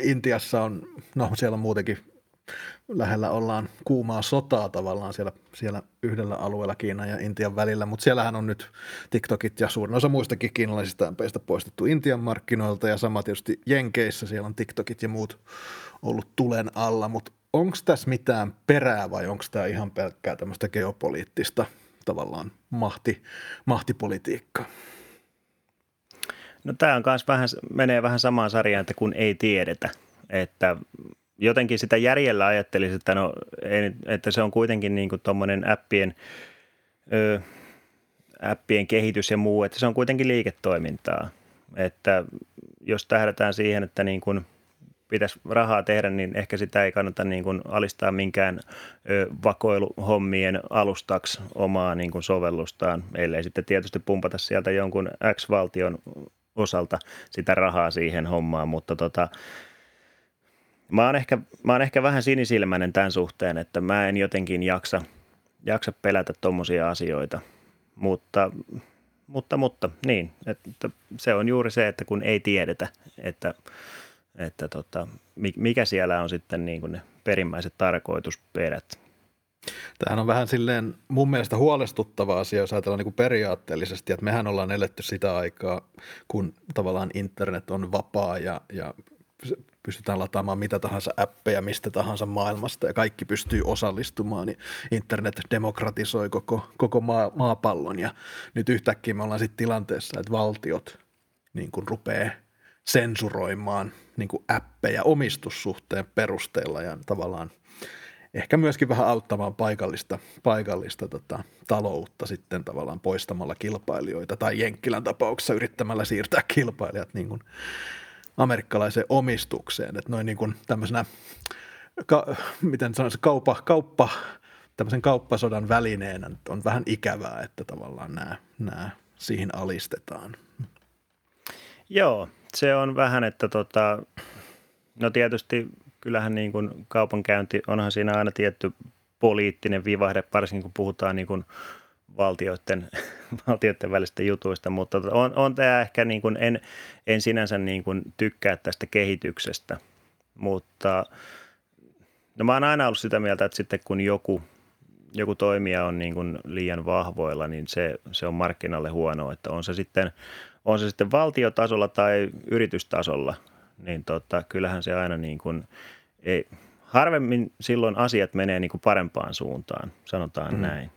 Intiassa on, no siellä on muutenkin lähellä ollaan kuumaa sotaa tavallaan siellä yhdellä alueella Kiinan ja Intian välillä, mutta siellähän on nyt TikTokit ja suurin osa muistakin kiinalaisista appeista poistettu Intian markkinoilta ja sama tietysti Jenkeissä, siellä on TikTokit ja muut ollut tulen alla, mutta onko tässä mitään perää vai onko tämä ihan pelkkää tämmöistä geopoliittista tavallaan mahtipolitiikkaa? No tämä on kanssa menee vähän samaan sarjaan, että kun ei tiedetä, että jotenkin sitä järjellä ajattelisi, että no että se on kuitenkin niin kuin tuommoinen appien kehitys ja muu, että se on kuitenkin liiketoimintaa, että jos tähdätään siihen, että niin kuin pitäisi rahaa tehdä, niin ehkä sitä ei kannata niin kuin alistaa minkään vakoiluhommien alustaksi omaa niin kuin sovellustaan, ellei sitten tietysti pumpata sieltä jonkun X-valtion osalta sitä rahaa siihen hommaan, mutta mä oon ehkä vähän sinisilmäinen tämän suhteen, että mä en jotenkin jaksa pelätä tommosia asioita, mutta niin, että se on juuri se, että kun ei tiedetä, että mikä siellä on sitten niin kuin ne perimmäiset tarkoitusperät. Tämähän on vähän silleen mun mielestä huolestuttava asia, jos ajatellaan niin kuin periaatteellisesti, että mehän ollaan eletty sitä aikaa, kun tavallaan internet on vapaa ja pystytään lataamaan mitä tahansa appeja mistä tahansa maailmasta ja kaikki pystyy osallistumaan, niin internet demokratisoi koko maapallon ja nyt yhtäkkiä me ollaan sitten tilanteessa, että valtiot niin kuin rupeaa sensuroimaan niin kuin appeja omistussuhteen perusteella ja tavallaan ehkä myöskin vähän auttamaan paikallista taloutta sitten tavallaan poistamalla kilpailijoita tai Jenkkilän tapauksessa yrittämällä siirtää kilpailijat niin kuin amerikkalaiseen omistukseen, että noin niin kuin tämmöisenä, miten sanoisi, tämmöisen kauppasodan välineenä on vähän ikävää, että tavallaan nämä siihen alistetaan. Joo, se on vähän, että no tietysti kyllähän niin kuin kaupankäynti, onhan siinä aina tietty poliittinen vivahde, varsinkin kun puhutaan niin kuin valtioiden välistä jutuista, mutta on tämä ehkä niin kuin, en sinänsä niin kuin tykkää tästä kehityksestä, mutta no mä oon aina ollut sitä mieltä, että sitten kun joku toimija on niin kuin liian vahvoilla, niin se on markkinalle huonoa, että on se sitten valtiotasolla tai yritystasolla, niin kyllähän se aina niin kuin ei, harvemmin silloin asiat menee niin kuin parempaan suuntaan, sanotaan näin.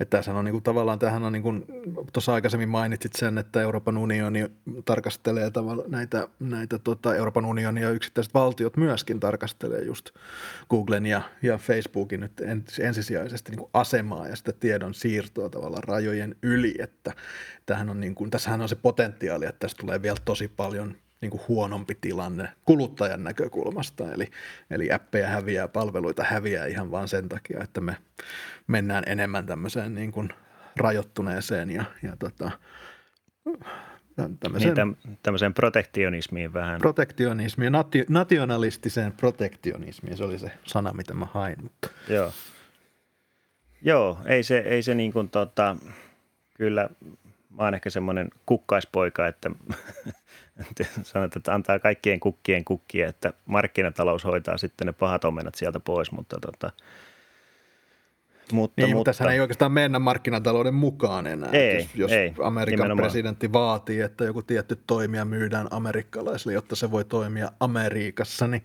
Että tämähän on niin kuin, tavallaan niin kuin tuossa aikaisemmin mainitsit sen, että Euroopan unioni tarkastelee näitä Euroopan unionia ja yksittäiset valtiot myöskin tarkastelee just Googlen ja Facebookin nyt ensisijaisesti niin kuin asemaa ja sitä tiedon siirtoa tavallaan rajojen yli, että tämähän on niin kuin, tässähän on se potentiaali, että tässä tulee vielä tosi paljon niin kuin huonompi tilanne kuluttajan näkökulmasta, eli appeja häviää, palveluita häviää ihan vaan sen takia, että me mennään enemmän tämmöiseen niin kuin rajoittuneeseen ja Tämmöiseen protektionismiin vähän. Protektionismiin, nationalistiseen protektionismiin, se oli se sana, mitä mä hain. Mutta. Joo. Joo, ei se niin kuin kyllä mä oon ehkä semmoinen kukkaispoika, että sanotaan, että antaa kaikkien kukkien kukkia, että markkinatalous hoitaa sitten ne pahat omenat sieltä pois, mutta mutta tässä ei oikeastaan mennä markkinatalouden mukaan enää. Jos Amerikan nimenomaan presidentti vaatii, että joku tietty toimija myydään amerikkalaisille, jotta se voi toimia Amerikassa, niin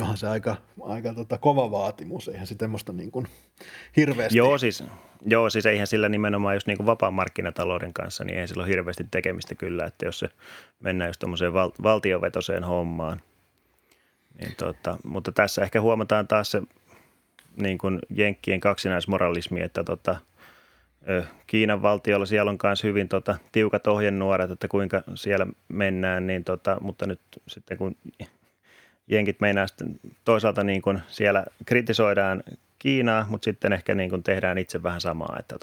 onhan se aika kova vaatimus. Eihän sitä semmoista niin kuin hirveästi. Joo, siis eihän sillä nimenomaan just niin kuin vapaan markkinatalouden kanssa, niin eihän sillä ole hirveästi tekemistä kyllä, että jos se mennään just tommoseen valtiovetoseen hommaan. Niin mutta tässä ehkä huomataan taas se niin kuin jenkkien kaksinaismoralismi, että Kiinan valtiolla siellä on myös hyvin tiukat ohjenuorat, että kuinka siellä mennään, niin mutta nyt sitten kun jenkit meinaa sitten toisaalta niin kuin siellä kritisoidaan Kiinaa, mutta sitten ehkä niin kuin tehdään itse vähän samaa, että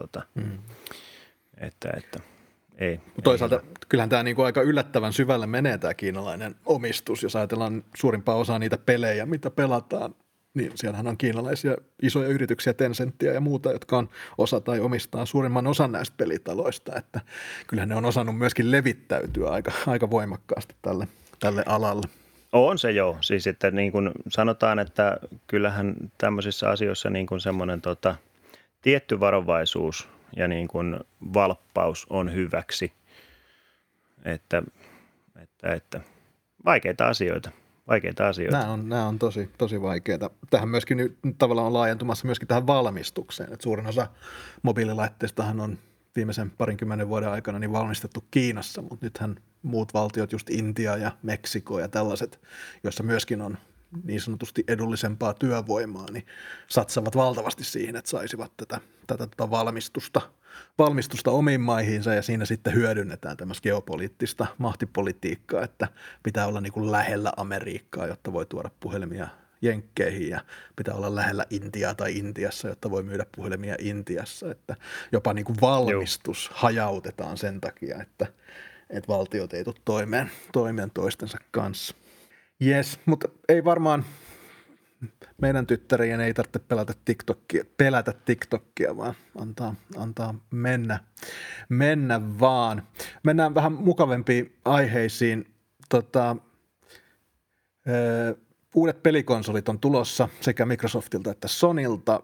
Ei, toisaalta ei. Kyllähän tämä niinku aika yllättävän syvälle menee tämä kiinalainen omistus, jos ajatellaan suurimpaa osaa niitä pelejä, mitä pelataan. Niin, siellähän on kiinalaisia isoja yrityksiä, Tencentia ja muuta, jotka on osa tai omistaa suurimman osan näistä pelitaloista. Että kyllähän ne on osannut myöskin levittäytyä aika voimakkaasti tälle alalle. On se joo. Siis että niin kuin sanotaan, että kyllähän tämmöisissä asioissa niin kuin semmoinen tietty varovaisuus ja niin kuin valppaus on hyväksi. Että vaikeita asioita. Nämä on tosi vaikeita. Tähän myöskin nyt tavallaan on laajentumassa myöskin tähän valmistukseen. Et suurin osa mobiililaitteistahan on viimeisen 20 vuoden aikana niin valmistettu Kiinassa, mutta nythän muut valtiot, just Intia ja Meksiko ja tällaiset, joissa myöskin on niin sanotusti edullisempaa työvoimaa, niin satsavat valtavasti siihen, että saisivat tätä valmistusta omiin maihinsa, ja siinä sitten hyödynnetään tämmöistä geopoliittista mahtipolitiikkaa, että pitää olla niin kuin lähellä Amerikkaa, jotta voi tuoda puhelimia jenkkeihin, ja pitää olla lähellä Intiaa tai Intiassa, jotta voi myydä puhelimia Intiassa, että jopa niin kuin valmistus hajautetaan sen takia, että valtiot ei tule toimeen toistensa kanssa. Jes, mutta ei varmaan meidän tyttärien ei tarvitse pelätä TikTokia, vaan antaa mennä vaan. Mennään vähän mukavempiin aiheisiin. Uudet pelikonsolit on tulossa sekä Microsoftilta että Sonylta.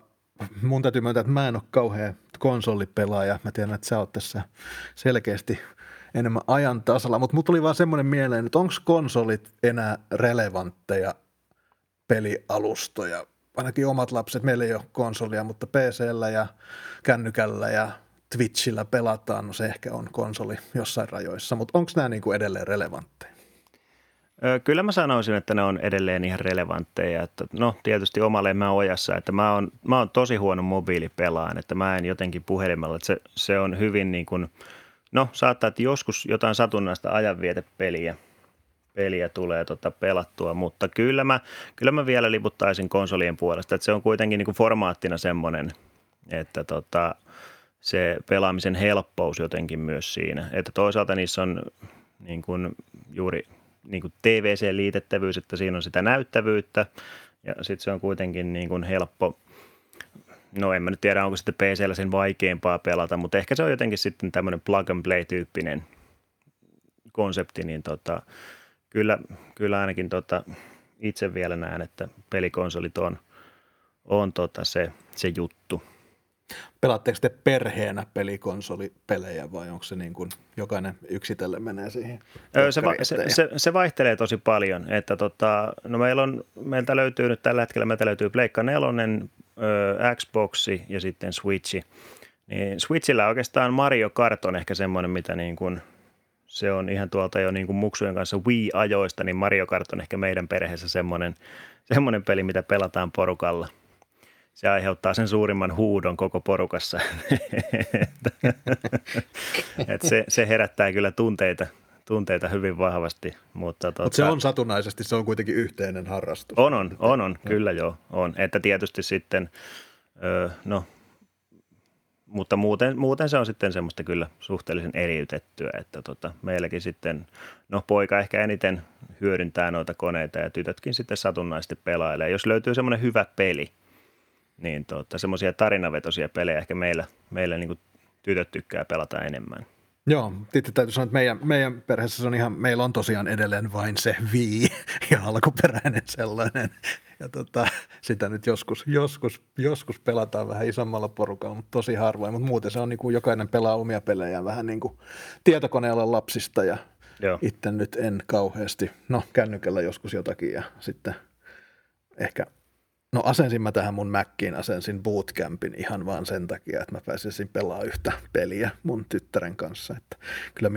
Mun täytyy myöntää, että mä en ole kauhean konsolipelaaja. Mä tiedän, että sä oot tässä selkeästi enemmän ajan tasalla, mutta mut tuli vaan semmoinen mieleen, että onko konsolit enää relevantteja pelialustoja? Ainakin omat lapset, meillä ei ole konsolia, mutta PC:llä ja kännykällä ja Twitchillä pelataan, no se ehkä on konsoli jossain rajoissa, mutta onko nämä niinku edelleen relevantteja? Kyllä mä sanoisin, että ne on edelleen ihan relevantteja, että no tietysti omalle mä ojassa, että mä oon tosi huono mobiilipelaan, että mä en jotenkin puhelimella, että se on hyvin niin kuin saattaa, että joskus jotain satunnaista ajanvietepeliä tulee pelattua, mutta kyllä mä vielä liputtaisin konsolien puolesta, että se on kuitenkin niin kuin formaattina semmoinen, että se pelaamisen helppous jotenkin myös siinä, että toisaalta niissä on niin kuin juuri niin kuin TVC-liitettävyys, että siinä on sitä näyttävyyttä ja sitten se on kuitenkin niin kuin helppo. No en mä nyt tiedä, onko sitten PC:llä sen vaikeampaa pelata, mutta ehkä se on jotenkin sitten tämmöinen plug and play-tyyppinen konsepti, niin kyllä ainakin itse vielä näen, että pelikonsolit on se juttu. Pelaatteko te perheenä pelikonsolipelejä vai onko se niin kuin jokainen yksitellen menee siihen? Se vaihtelee tosi paljon, että no meiltä löytyy nyt tällä hetkellä, meiltä löytyy Pleikka 4, Xboxi ja sitten Switchi. Niin Switchillä oikeastaan Mario Kart on ehkä semmoinen, mitä niin kuin, se on ihan tuolta jo niin kuin muksujen kanssa Wii-ajoista, niin Mario Kart on ehkä meidän perheessä semmoinen peli, mitä pelataan porukalla. Se aiheuttaa sen suurimman huudon koko porukassa. Se herättää kyllä tunteita hyvin vahvasti. Mutta se on satunnaisesti, se on kuitenkin yhteinen harrastus. On kyllä joo. Että tietysti sitten, Mutta muuten se on sitten semmoista kyllä suhteellisen eriytettyä, että meilläkin sitten, no poika ehkä eniten hyödyntää noita koneita ja tytötkin sitten satunnaisesti pelailee. Jos löytyy semmoinen hyvä peli, niin semmoisia tarinavetoisia pelejä ehkä meillä niin kuin tytöt tykkää pelata enemmän. Joo, sitten täytyy sanoa, että meidän perheessä se on ihan, meillä on tosiaan edelleen vain se Wii ja alkuperäinen sellainen. Ja sitä nyt joskus pelataan vähän isommalla porukalla, mutta tosi harvoin. Mutta muuten se on niin kuin jokainen pelaa omia pelejä vähän niin kuin tietokoneella lapsista ja joo. Itse nyt en kauheasti. No kännykällä joskus jotakin ja sitten ehkä... No asensin mä tähän mun Mackiin, asensin Bootcampin ihan vaan sen takia, että mä pääsisin pelaamaan yhtä peliä mun tyttären kanssa. Että kyllä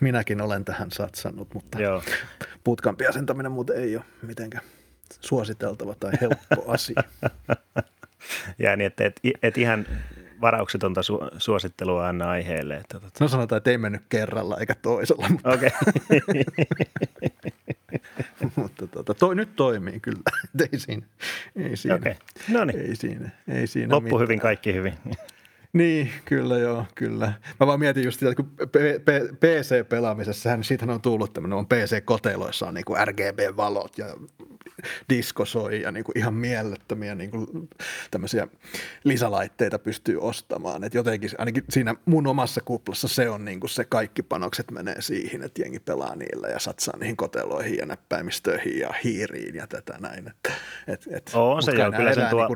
minäkin olen tähän satsannut, mutta joo. Bootcampin asentaminen muuten ei ole mitenkään suositeltava tai helppo asia. Ja niin, että et ihan varauksetonta suosittelua anna aiheelle. Että No sanotaan, että ei mennyt kerralla eikä toisella. Mutta okay. Mutta toi nyt toimii kyllä, ei siinä. Okay. Ei siinä loppu mitään. Hyvin, kaikki hyvin. Niin, kyllä joo, kyllä. Mä vaan mietin just sitä, että kun PC-pelaamisessahan, siitähän on tullut tämmöinen, on PC-koteloissa on niin kuin RGB-valot ja disko soi ja niin kuin ihan mielettömiä niin kuin tämmöisiä lisälaitteita pystyy ostamaan. Et jotenkin ainakin siinä mun omassa kuplassa se on niin kuin se kaikki panokset menee siihen, että jengi pelaa niillä ja satsaa niihin koteloihin ja näppäimistöihin ja hiiriin ja tätä näin. On se joo, kyllä se tuo...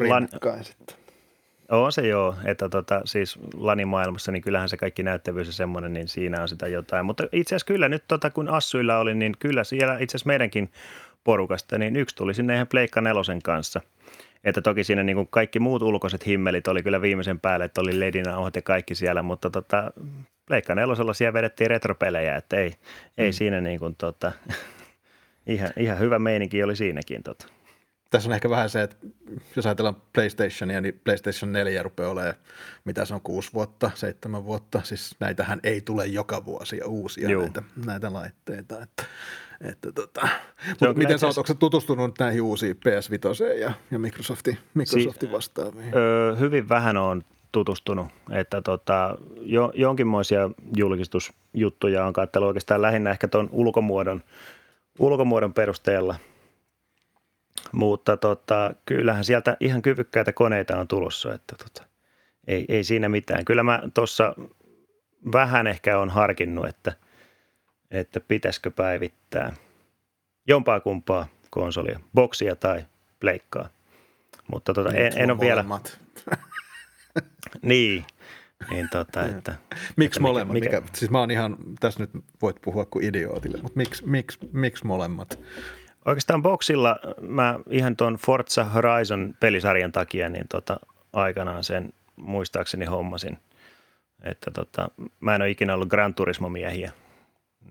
On se joo, että siis lanimaailmassa, niin kyllähän se kaikki näyttävyys ja semmoinen, niin siinä on sitä jotain. Mutta itse asiassa kyllä nyt kun Assuilla oli, niin kyllä siellä itse asiassa meidänkin porukasta, niin yksi tuli sinne ihan Pleikka nelosen kanssa. Että toki siinä niin kuin kaikki muut ulkoiset himmelit oli kyllä viimeisen päälle, että oli ledinauhat ja kaikki siellä, mutta Pleikka nelosella siellä vedettiin retropelejä, että ei siinä niin kuin ihan hyvä meininki oli siinäkin Tässä on ehkä vähän se, että jos ajatellaan PlayStationia, niin PlayStation 4 rupeaa olemaan, mitä se on, 6 vuotta, 7 vuotta. Siis näitähän ei tule joka vuosi uusia näitä laitteita. Mutta miten sä oot, onko sä tutustunut näihin uusiin PS5 ja Microsoftin vastaaviin? Hyvin vähän on tutustunut, että jonkinmoisia julkistusjuttuja on katsellut oikeastaan lähinnä ehkä tuon ulkomuodon perusteella. Mutta kyllähän sieltä ihan kyvykkäitä koneita on tulossa, että ei siinä mitään. Kyllä mä tuossa vähän ehkä olen harkinnut, että pitäisikö päivittää jompaa kumpaa konsolia, boksia tai pleikkaa. Mutta en ole vielä... Niin, miksi molemmat? Mikä? Siis mä oon ihan, tässä nyt voit puhua kuin idiootille, mutta miksi molemmat? Oikeastaan boksilla mä ihan tuon Forza Horizon -pelisarjan takia niin aikanaan sen muistaakseni hommasin, että mä en ole ikinä ollut Gran Turismo-miehiä,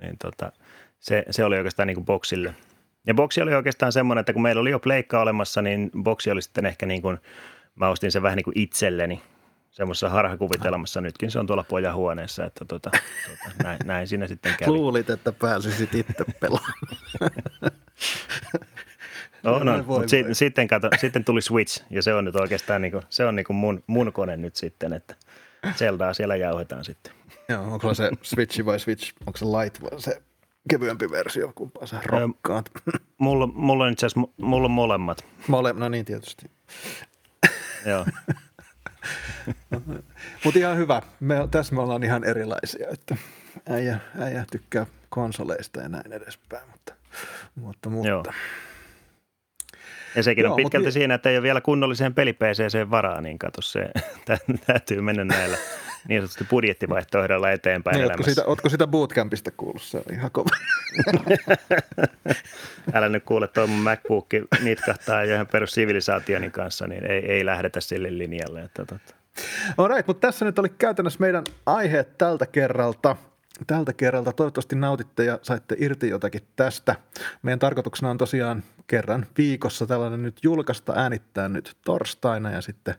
niin se oli oikeastaan niin kuin boksille. Ja boksi oli oikeastaan semmoinen, että kun meillä oli jo pleikka olemassa, niin boksi oli sitten ehkä niin kuin, mä ostin sen vähän niin kuin itselleni semmoisessa harhakuvitelmassa. Nytkin se on tuolla pojan huoneessa, että näin siinä sitten kävi. Luulit, että pääsisit itse pelaamaan. Sitten tuli Switch ja se on nyt oikeastaan niinku, se on niinku mun kone nyt sitten, että Zeldaa siellä jauhetaan sitten. Joo, onko se Switch vai Switch, onko se Lite vai se kevyempi versio, kumpaa sä rokkaat? Mulla on itse asiassa, mulla on molemmat. No niin tietysti. Joo. Mutta ihan hyvä, tässä me ollaan ihan erilaisia, että äijä tykkää konsoleista ja näin edespäin, mutta. Joo. Ja sekin on pitkälti siinä, että ei ole vielä kunnolliseen peli-PC:n varaa, niin kato se, täytyy mennä näillä niin sanotusti budjettivaihtoehdolla eteenpäin elämässä. Ootko sitä bootcampista kuullut? Se on ihan kova. Älä nyt kuule, toi mun MacBook nitkahtaa johon perussivilisaationin kanssa, niin ei lähdetä sille linjalle. Alright, mutta tässä nyt oli käytännössä meidän aiheet tältä kerralta. Toivottavasti nautitte ja saitte irti jotakin tästä. Meidän tarkoituksena on tosiaan kerran viikossa tällainen nyt julkaista, äänittää nyt torstaina ja sitten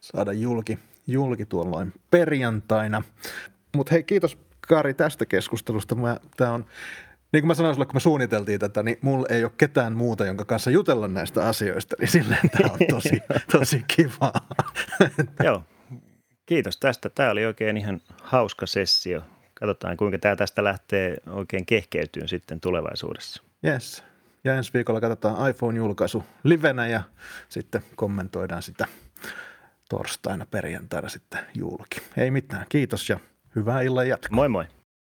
saada julki tuolloin perjantaina. Mutta hei, kiitos Karri tästä keskustelusta. Tämä on, niin kuin mä sanoin sulle, kun me suunniteltiin tätä, niin mulla ei ole ketään muuta, jonka kanssa jutella näistä asioista, niin silleen tämä on tosi kivaa. Joo. Kiitos tästä. Tämä oli oikein ihan hauska sessio. Katsotaan, kuinka tämä tästä lähtee oikein kehkeytyyn sitten tulevaisuudessa. Yes. Ja ensi viikolla katsotaan iPhone-julkaisu livenä ja sitten kommentoidaan sitä torstaina perjantaina sitten julki. Ei mitään. Kiitos ja hyvää illan jatkoa. Moi moi.